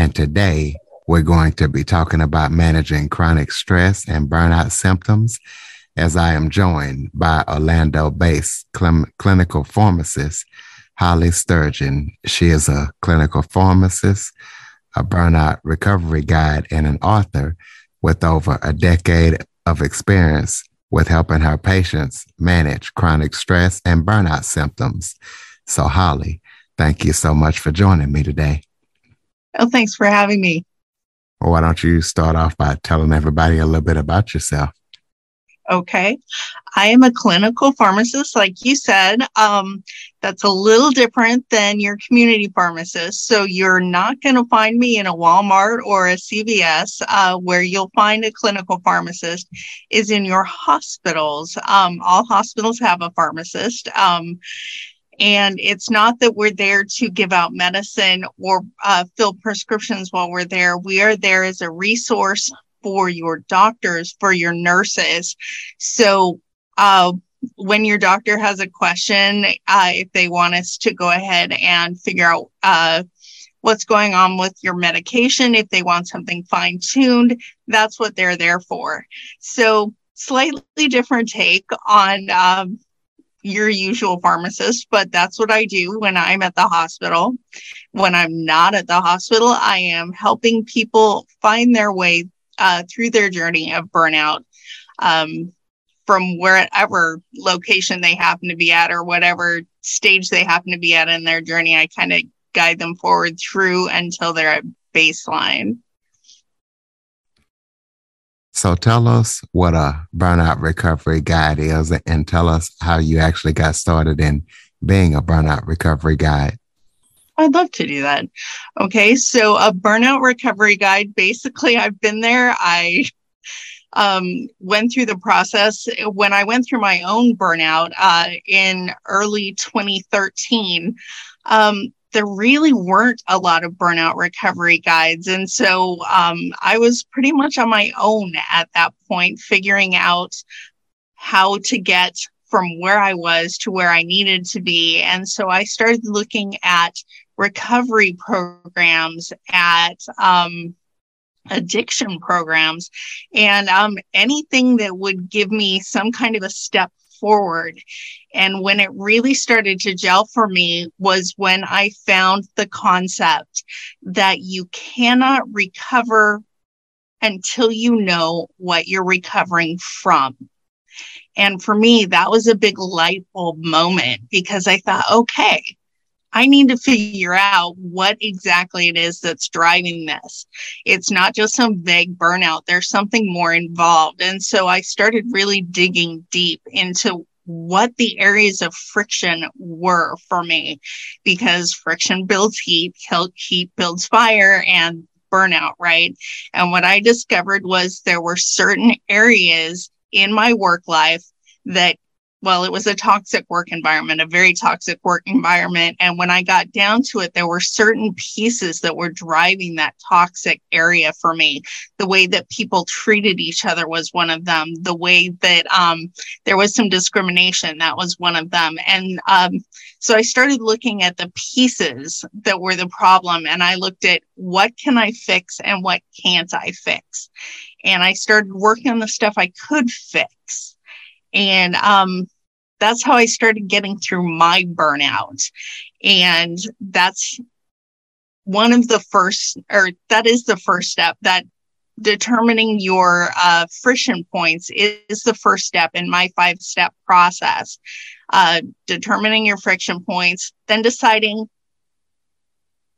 And today, we're going to be talking about managing chronic stress and burnout symptoms, as I am joined by Orlando-based clinical pharmacist, Hollie Sturgeon. She is a clinical pharmacist, a burnout recovery guide, and an author with over a decade of experience with helping her patients manage chronic stress and burnout symptoms. So, Hollie, thank you so much for joining me today. Oh, thanks for having me. Well, why don't you start off by telling everybody a little bit about yourself? Okay. I am a clinical pharmacist, like you said. That's a little different than your community pharmacist. So you're not going to find me in a Walmart or a CVS. Where you'll find a clinical pharmacist is in your hospitals. All hospitals have a pharmacist. And it's not that we're there to give out medicine or fill prescriptions while we're there. We are there as a resource for your doctors, for your nurses. So when your doctor has a question, if they want us to go ahead and figure out what's going on with your medication, if they want something fine-tuned, that's what they're there for. So slightly different take on your usual pharmacist, but that's what I do when I'm at the hospital. When I'm not at the hospital, I am helping people find their way through their journey of burnout from wherever location they happen to be at or whatever stage they happen to be at in their journey. I kind of guide them forward through until they're at baseline. So tell us what a burnout recovery guide is and tell us how you actually got started in being a burnout recovery guide. I'd love to do that. Okay, so a burnout recovery guide, basically I've been there. I went through the process. When I went through my own burnout in early 2013, there really weren't a lot of burnout recovery guides. And so I was pretty much on my own at that point, figuring out how to get from where I was to where I needed to be. And so I started looking at recovery programs, at addiction programs, and anything that would give me some kind of a step forward. And when it really started to gel for me was when I found the concept that you cannot recover until you know what you're recovering from. And for me, that was a big light bulb moment because I thought, okay, I need to figure out what exactly it is that's driving this. It's not just some vague burnout. There's something more involved. And so I started really digging deep into what the areas of friction were for me, because friction builds heat builds fire, and burnout, right? And what I discovered was there were certain areas in my work life that, well, it was a toxic work environment, a very toxic work environment. And when I got down to it, there were certain pieces that were driving that toxic area for me. The way that people treated each other was one of them. The way that there was some discrimination, that was one of them. And so I started looking at the pieces that were the problem. And I looked at what can I fix and what can't I fix? And I started working on the stuff I could fix. And that's how I started getting through my burnout. And that's one of the first, or that is the first step, that determining your friction points is the first step in my 5-step process. Determining your friction points, then deciding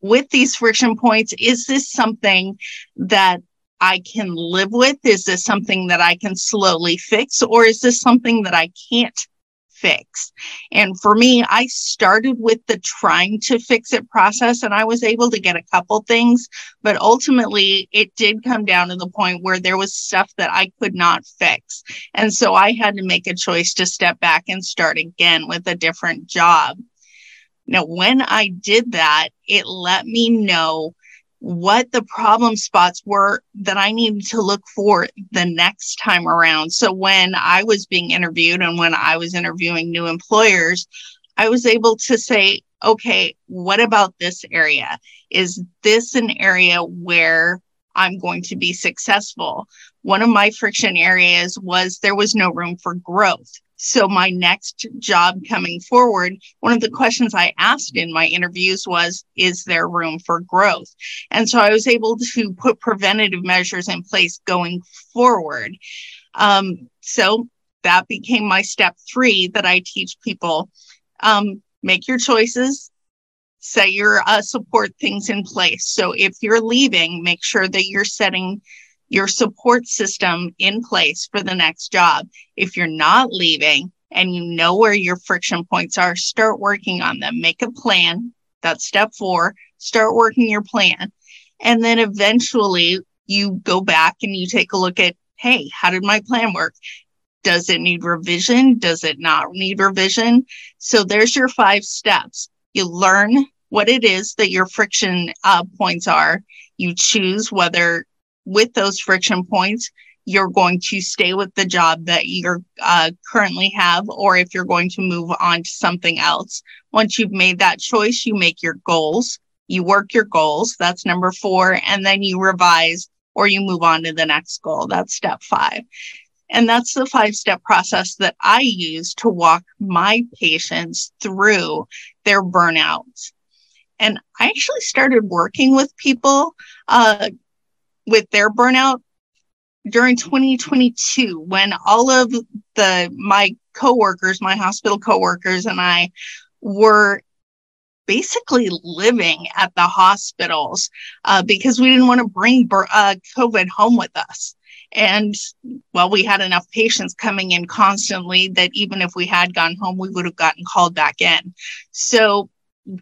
with these friction points, is this something that I can live with? Is this something that I can slowly fix, or is this something that I can't fix. And for me, I started with the trying to fix it process, and I was able to get a couple things, but ultimately it did come down to the point where there was stuff that I could not fix. And so I had to make a choice to step back and start again with a different job. Now, when I did that, it let me know what the problem spots were that I needed to look for the next time around. So when I was being interviewed and when I was interviewing new employers, I was able to say, okay, what about this area? Is this an area where I'm going to be successful? One of my friction areas was there was no room for growth. So my next job coming forward, one of the questions I asked in my interviews was, is there room for growth? And so I was able to put preventative measures in place going forward. So that became my step 3 that I teach people. Make your choices, set your support things in place. So if you're leaving, make sure that you're setting your support system in place for the next job. If you're not leaving and you know where your friction points are, start working on them. Make a plan. That's step 4. Start working your plan. And then eventually you go back and you take a look at, hey, how did my plan work? Does it need revision? Does it not need revision? So there's your 5 steps. You learn what it is that your friction points are. You choose whether with those friction points, you're going to stay with the job that you currently have, or if you're going to move on to something else. Once you've made that choice, you make your goals, you work your goals. That's number 4. And then you revise or you move on to the next goal. That's step 5. And that's the 5-step process that I use to walk my patients through their burnouts. And I actually started working with people, with their burnout during 2022, when all of my coworkers, my hospital coworkers and I were basically living at the hospitals because we didn't want to bring COVID home with us. And well, we had enough patients coming in constantly that even if we had gone home, we would have gotten called back in. So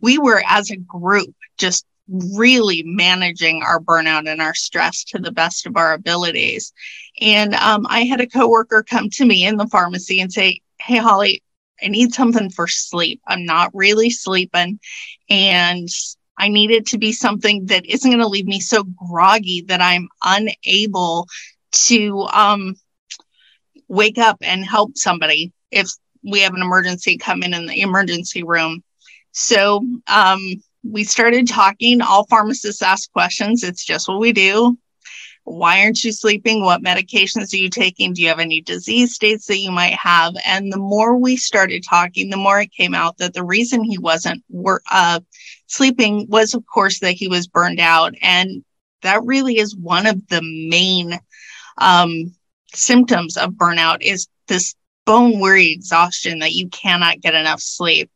we were, as a group, just really managing our burnout and our stress to the best of our abilities. And I had a coworker come to me in the pharmacy and say, hey, Hollie, I need something for sleep. I'm not really sleeping. And I need it to be something that isn't going to leave me so groggy that I'm unable to wake up and help somebody if we have an emergency come in the emergency room. So, we started talking. All pharmacists ask questions. It's just what we do. Why aren't you sleeping? What medications are you taking? Do you have any disease states that you might have? And the more we started talking, the more it came out that the reason he wasn't sleeping was, of course, that he was burned out. And that really is one of the main symptoms of burnout, is this bone weary exhaustion that you cannot get enough sleep.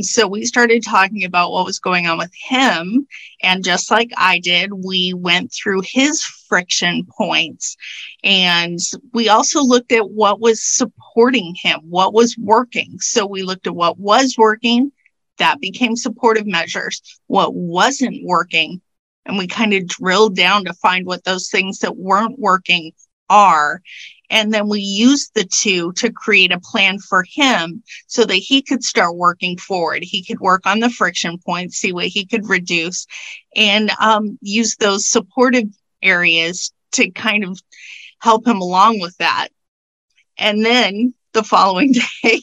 So we started talking about what was going on with him. And just like I did, we went through his friction points. And we also looked at what was supporting him, what was working. So we looked at what was working. That became supportive measures. What wasn't working. And we kind of drilled down to find what those things that weren't working are. And then we used the 2 to create a plan for him so that he could start working forward. He could work on the friction points, see what he could reduce, and use those supportive areas to kind of help him along with that. And then the following day,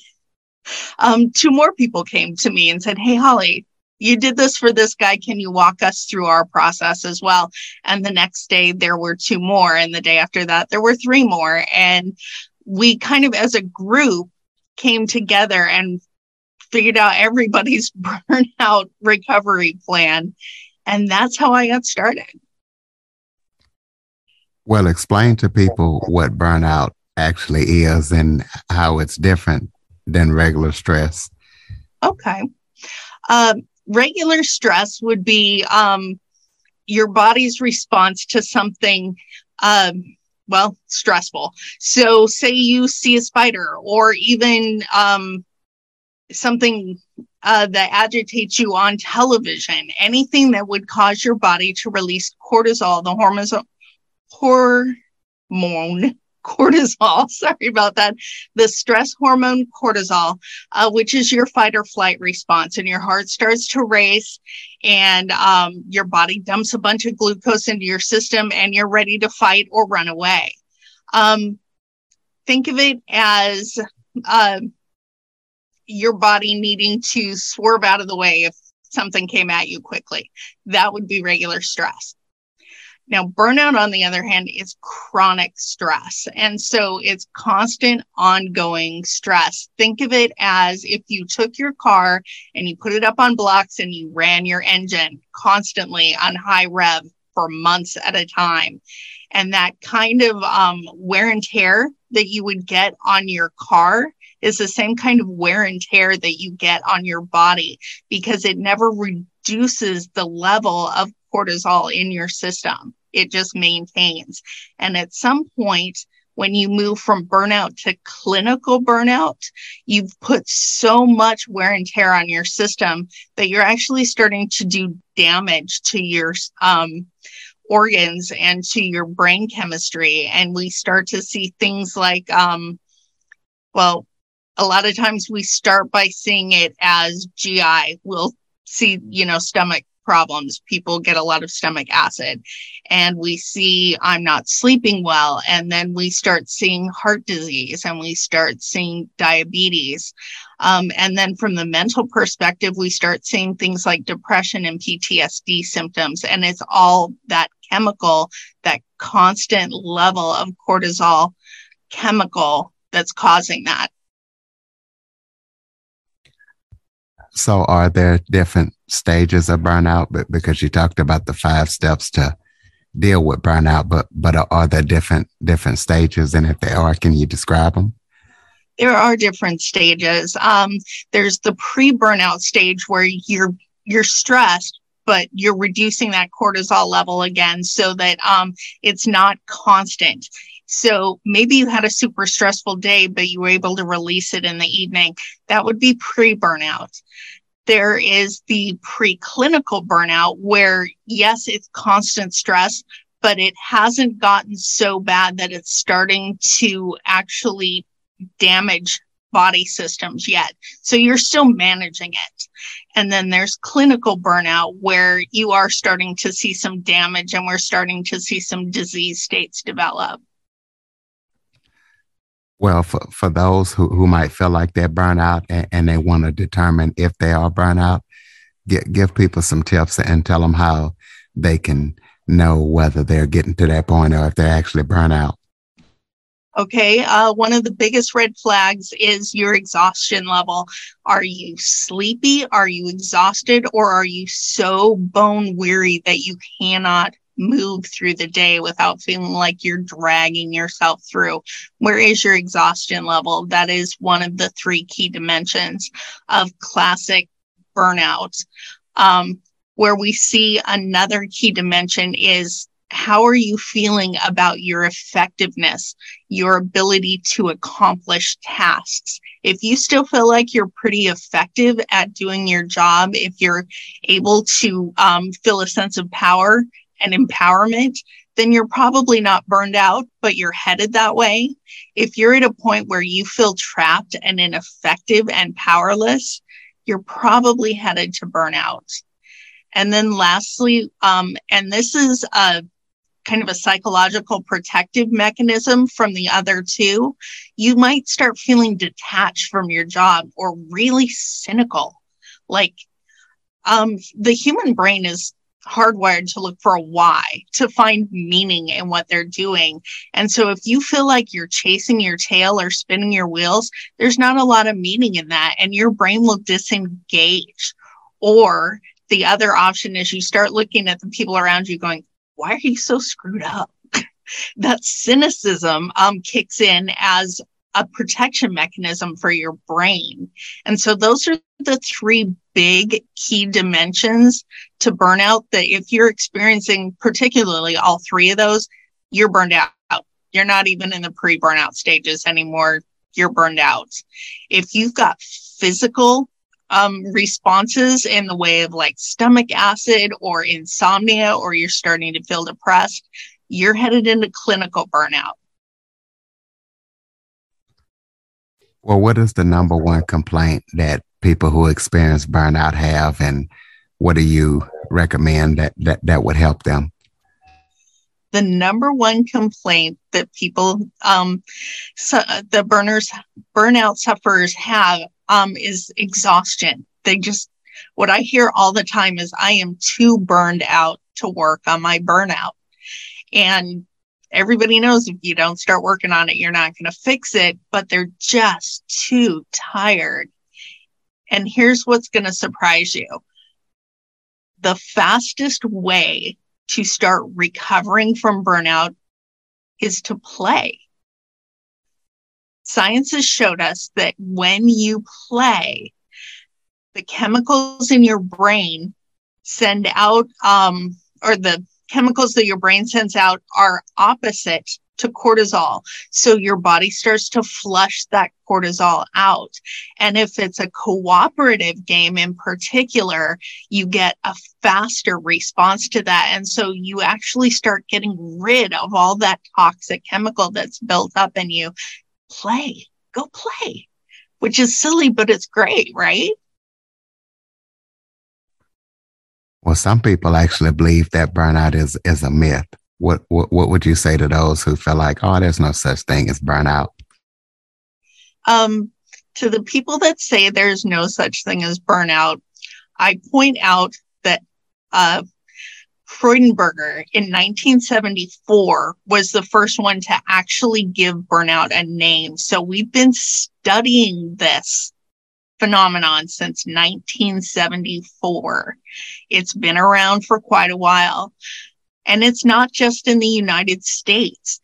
2 more people came to me and said, hey, Hollie, you did this for this guy. Can you walk us through our process as well? And the next day there were 2 more. And the day after that, there were 3 more. And we kind of, as a group, came together and figured out everybody's burnout recovery plan. And that's how I got started. Well, explain to people what burnout actually is and how it's different than regular stress. Okay. Regular stress would be your body's response to something, well, stressful. So say you see a spider or even something that agitates you on television, anything that would cause your body to release cortisol, the hormone cortisol. Sorry about that. The stress hormone cortisol, which is your fight or flight response. And your heart starts to race and your body dumps a bunch of glucose into your system and you're ready to fight or run away. Think of it as your body needing to swerve out of the way if something came at you quickly. That would be regular stress. Now, burnout, on the other hand, is chronic stress. And so it's constant, ongoing stress. Think of it as if you took your car and you put it up on blocks and you ran your engine constantly on high rev for months at a time. And that kind of wear and tear that you would get on your car is the same kind of wear and tear that you get on your body, because it never reduces the level of cortisol in your system. It just maintains. And at some point, when you move from burnout to clinical burnout, you've put so much wear and tear on your system that you're actually starting to do damage to your organs and to your brain chemistry. And we start to see things like, a lot of times we start by seeing it as GI. We'll see, stomach problems. People get a lot of stomach acid, and we see I'm not sleeping well. And then we start seeing heart disease and we start seeing diabetes. And then from the mental perspective, we start seeing things like depression and PTSD symptoms. And it's all that chemical, that constant level of cortisol chemical that's causing that. So are there different stages of burnout? But because you talked about the 5 steps to deal with burnout, but are there different stages? And if there are, can you describe them? There are different stages. There's the pre-burnout stage where you're stressed, but you're reducing that cortisol level again so that it's not constant. So maybe you had a super stressful day, but you were able to release it in the evening. That would be pre-burnout. There is the preclinical burnout where, yes, it's constant stress, but it hasn't gotten so bad that it's starting to actually damage body systems yet. So you're still managing it. And then there's clinical burnout where you are starting to see some damage and we're starting to see some disease states develop. Well, for those who might feel like they're burnout and they want to determine if they are burnout, give people some tips and tell them how they can know whether they're getting to that point or if they're actually burnout. Okay. One of the biggest red flags is your exhaustion level. Are you sleepy? Are you exhausted? Or are you so bone weary that you cannot move through the day without feeling like you're dragging yourself through? Where is your exhaustion level? That is one of the 3 key dimensions of classic burnout. Where we see another key dimension is, how are you feeling about your effectiveness, your ability to accomplish tasks? If you still feel like you're pretty effective at doing your job, if you're able to feel a sense of power and empowerment, then you're probably not burned out, but you're headed that way. If you're at a point where you feel trapped and ineffective and powerless, you're probably headed to burnout. And then lastly, and this is a kind of a psychological protective mechanism from the other 2, you might start feeling detached from your job or really cynical. Like the human brain is hardwired to look for a why, to find meaning in what they're doing. And so if you feel like you're chasing your tail or spinning your wheels, there's not a lot of meaning in that, and your brain will disengage. Or the other option is you start looking at the people around you going, why are you so screwed up? That cynicism kicks in as a protection mechanism for your brain. And so those are the 3 big key dimensions to burnout that if you're experiencing particularly all 3 of those, you're burned out. You're not even in the pre-burnout stages anymore. You're burned out. If you've got physical responses in the way of like stomach acid or insomnia, or you're starting to feel depressed, you're headed into clinical burnout. Well, what is the number one complaint that people who experience burnout have, and what do you recommend that would help them? The number one complaint that people, the burnout sufferers have is exhaustion. What I hear all the time is, I am too burned out to work on my burnout. And everybody knows if you don't start working on it, you're not going to fix it, but they're just too tired. And here's what's going to surprise you. The fastest way to start recovering from burnout is to play. Science has showed us that when you play, the chemicals in your brain send out, or the chemicals that your brain sends out are opposite to cortisol. So your body starts to flush that cortisol out. And if it's a cooperative game in particular, you get a faster response to that. And so you actually start getting rid of all that toxic chemical that's built up in you. Play, go play, which is silly, but it's great, right? Well, some people actually believe that burnout is a myth. What would you say to those who feel like, oh, there's no such thing as burnout? To the people that say there's no such thing as burnout, I point out that Freudenberger in 1974 was the first one to actually give burnout a name. So we've been studying this phenomenon since 1974. It's been around for quite a while. And it's not just in the United States.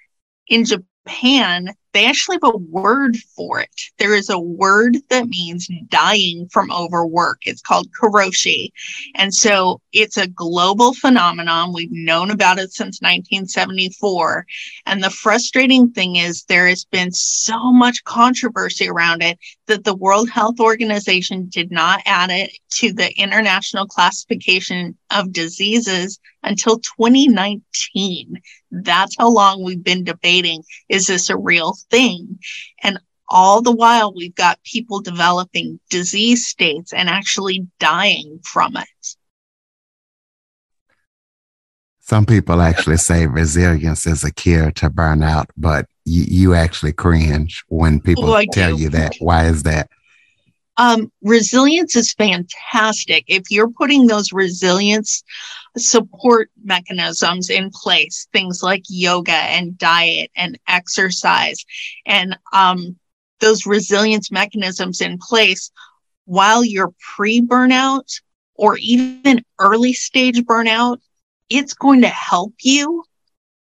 In Japan, they actually have a word for it. There is a word that means dying from overwork. It's called karoshi. And so it's a global phenomenon. We've known about it since 1974. And the frustrating thing is there has been so much controversy around it that the World Health Organization did not add it to the International Classification of Diseases until 2019. That's how long we've been debating, is this a real thing? And all the while, we've got people developing disease states and actually dying from it. Some people actually say resilience is a cure to burnout, but you actually cringe when people tell you that. Why is that? Resilience is fantastic. If you're putting those resilience support mechanisms in place, things like yoga and diet and exercise, and those resilience mechanisms in place while you're pre-burnout or even early stage burnout, it's going to help you,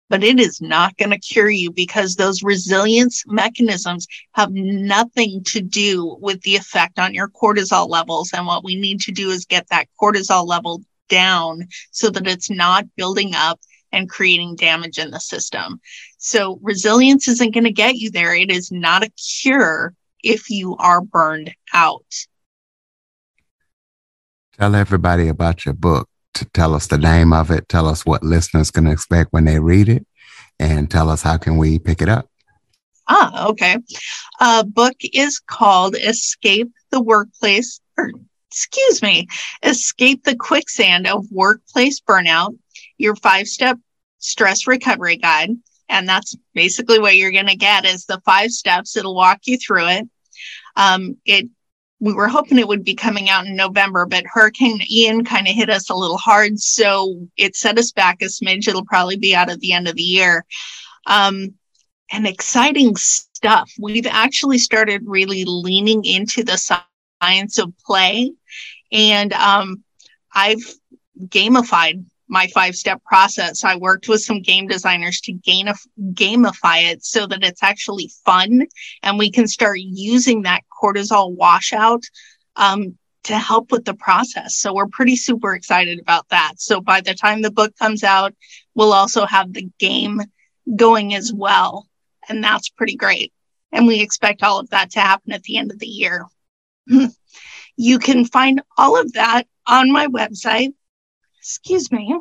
but it is not going to cure you, because those resilience mechanisms have nothing to do with the effect on your cortisol levels. And what we need to do is get that cortisol level down so that it's not building up and creating damage in the system. So resilience isn't going to get you there. It is not a cure if you are burned out. Tell everybody about your book. To tell us the name of it, tell us what listeners can expect when they read it, and tell us how can we pick it up. Okay. Book is called Escape the Quicksand of Workplace Burnout: Your 5 Step Stress Recovery Guide. And that's basically what you're going to get, is the 5 steps. It'll walk you through it. We were hoping it would be coming out in November, but Hurricane Ian kind of hit us a little hard, so it set us back a smidge. It'll probably be out at the end of the year. And exciting stuff. We've actually started really leaning into the science of play, and I've gamified my 5-step process. I worked with some game designers to gamify it so that it's actually fun, and we can start using that cortisol washout to help with the process. So we're pretty super excited about that. So by the time the book comes out, we'll also have the game going as well. And that's pretty great. And we expect all of that to happen at the end of the year. You can find all of that on my website. Excuse me.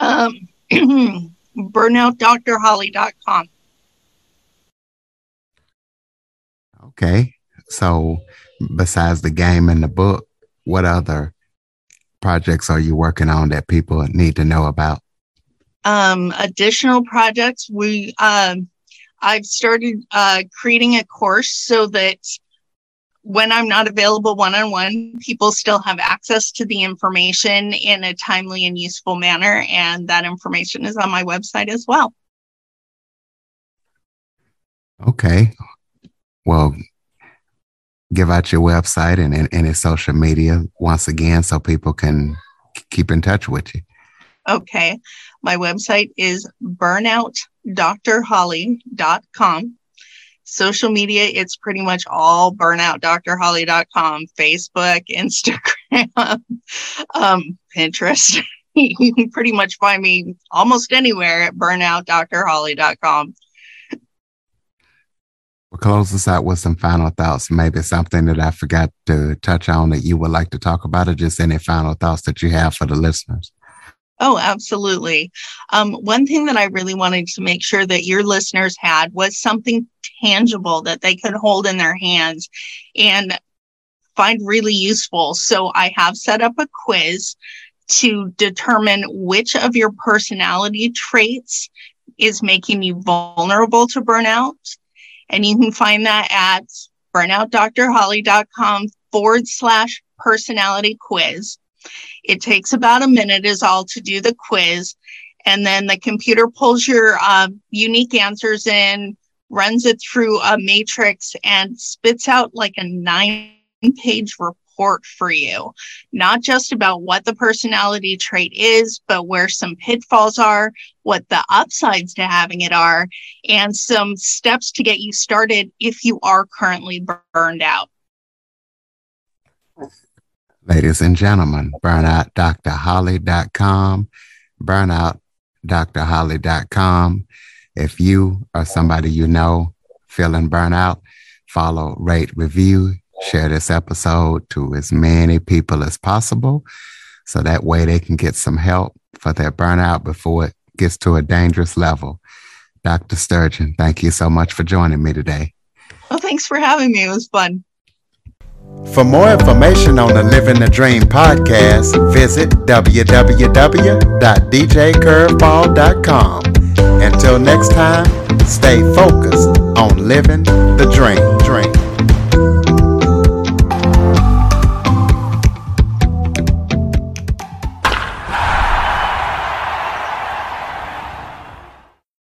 burnoutdrhollie.com. Okay. So besides the game and the book, what other projects are you working on that people need to know about? Additional projects. I've started creating a course so that when I'm not available one-on-one, people still have access to the information in a timely and useful manner. And that information is on my website as well. Okay. Well, give out your website and its social media once again, so people can keep in touch with you. Okay. My website is burnoutdrhollie.com. Social media, it's pretty much all burnoutdrhollie.com, Facebook, Instagram, Pinterest. You can pretty much find me almost anywhere at burnoutdrhollie.com. We'll close this out with some final thoughts, maybe something that I forgot to touch on that you would like to talk about, or just any final thoughts that you have for the listeners. Oh, absolutely. One thing that I really wanted to make sure that your listeners had was something tangible that they could hold in their hands and find really useful. So I have set up a quiz to determine which of your personality traits is making you vulnerable to burnout. And you can find that at burnoutdrhollie.com/personality quiz. It takes about a minute is all to do the quiz. And then the computer pulls your unique answers in, runs it through a matrix, and spits out like a 9-page report for you. Not just about what the personality trait is, but where some pitfalls are, what the upsides to having it are, and some steps to get you started if you are currently burned out. Ladies and gentlemen, burnoutdrhollie.com, burnoutdrhollie.com. If you or somebody you know feeling burnout, follow, rate, review, share this episode to as many people as possible, so that way they can get some help for their burnout before it gets to a dangerous level. Dr. Sturgeon, thank you so much for joining me today. Well, thanks for having me. It was fun. For more information on the Living the Dream podcast, visit www.djcurveball.com. Until next time, stay focused on living the dream.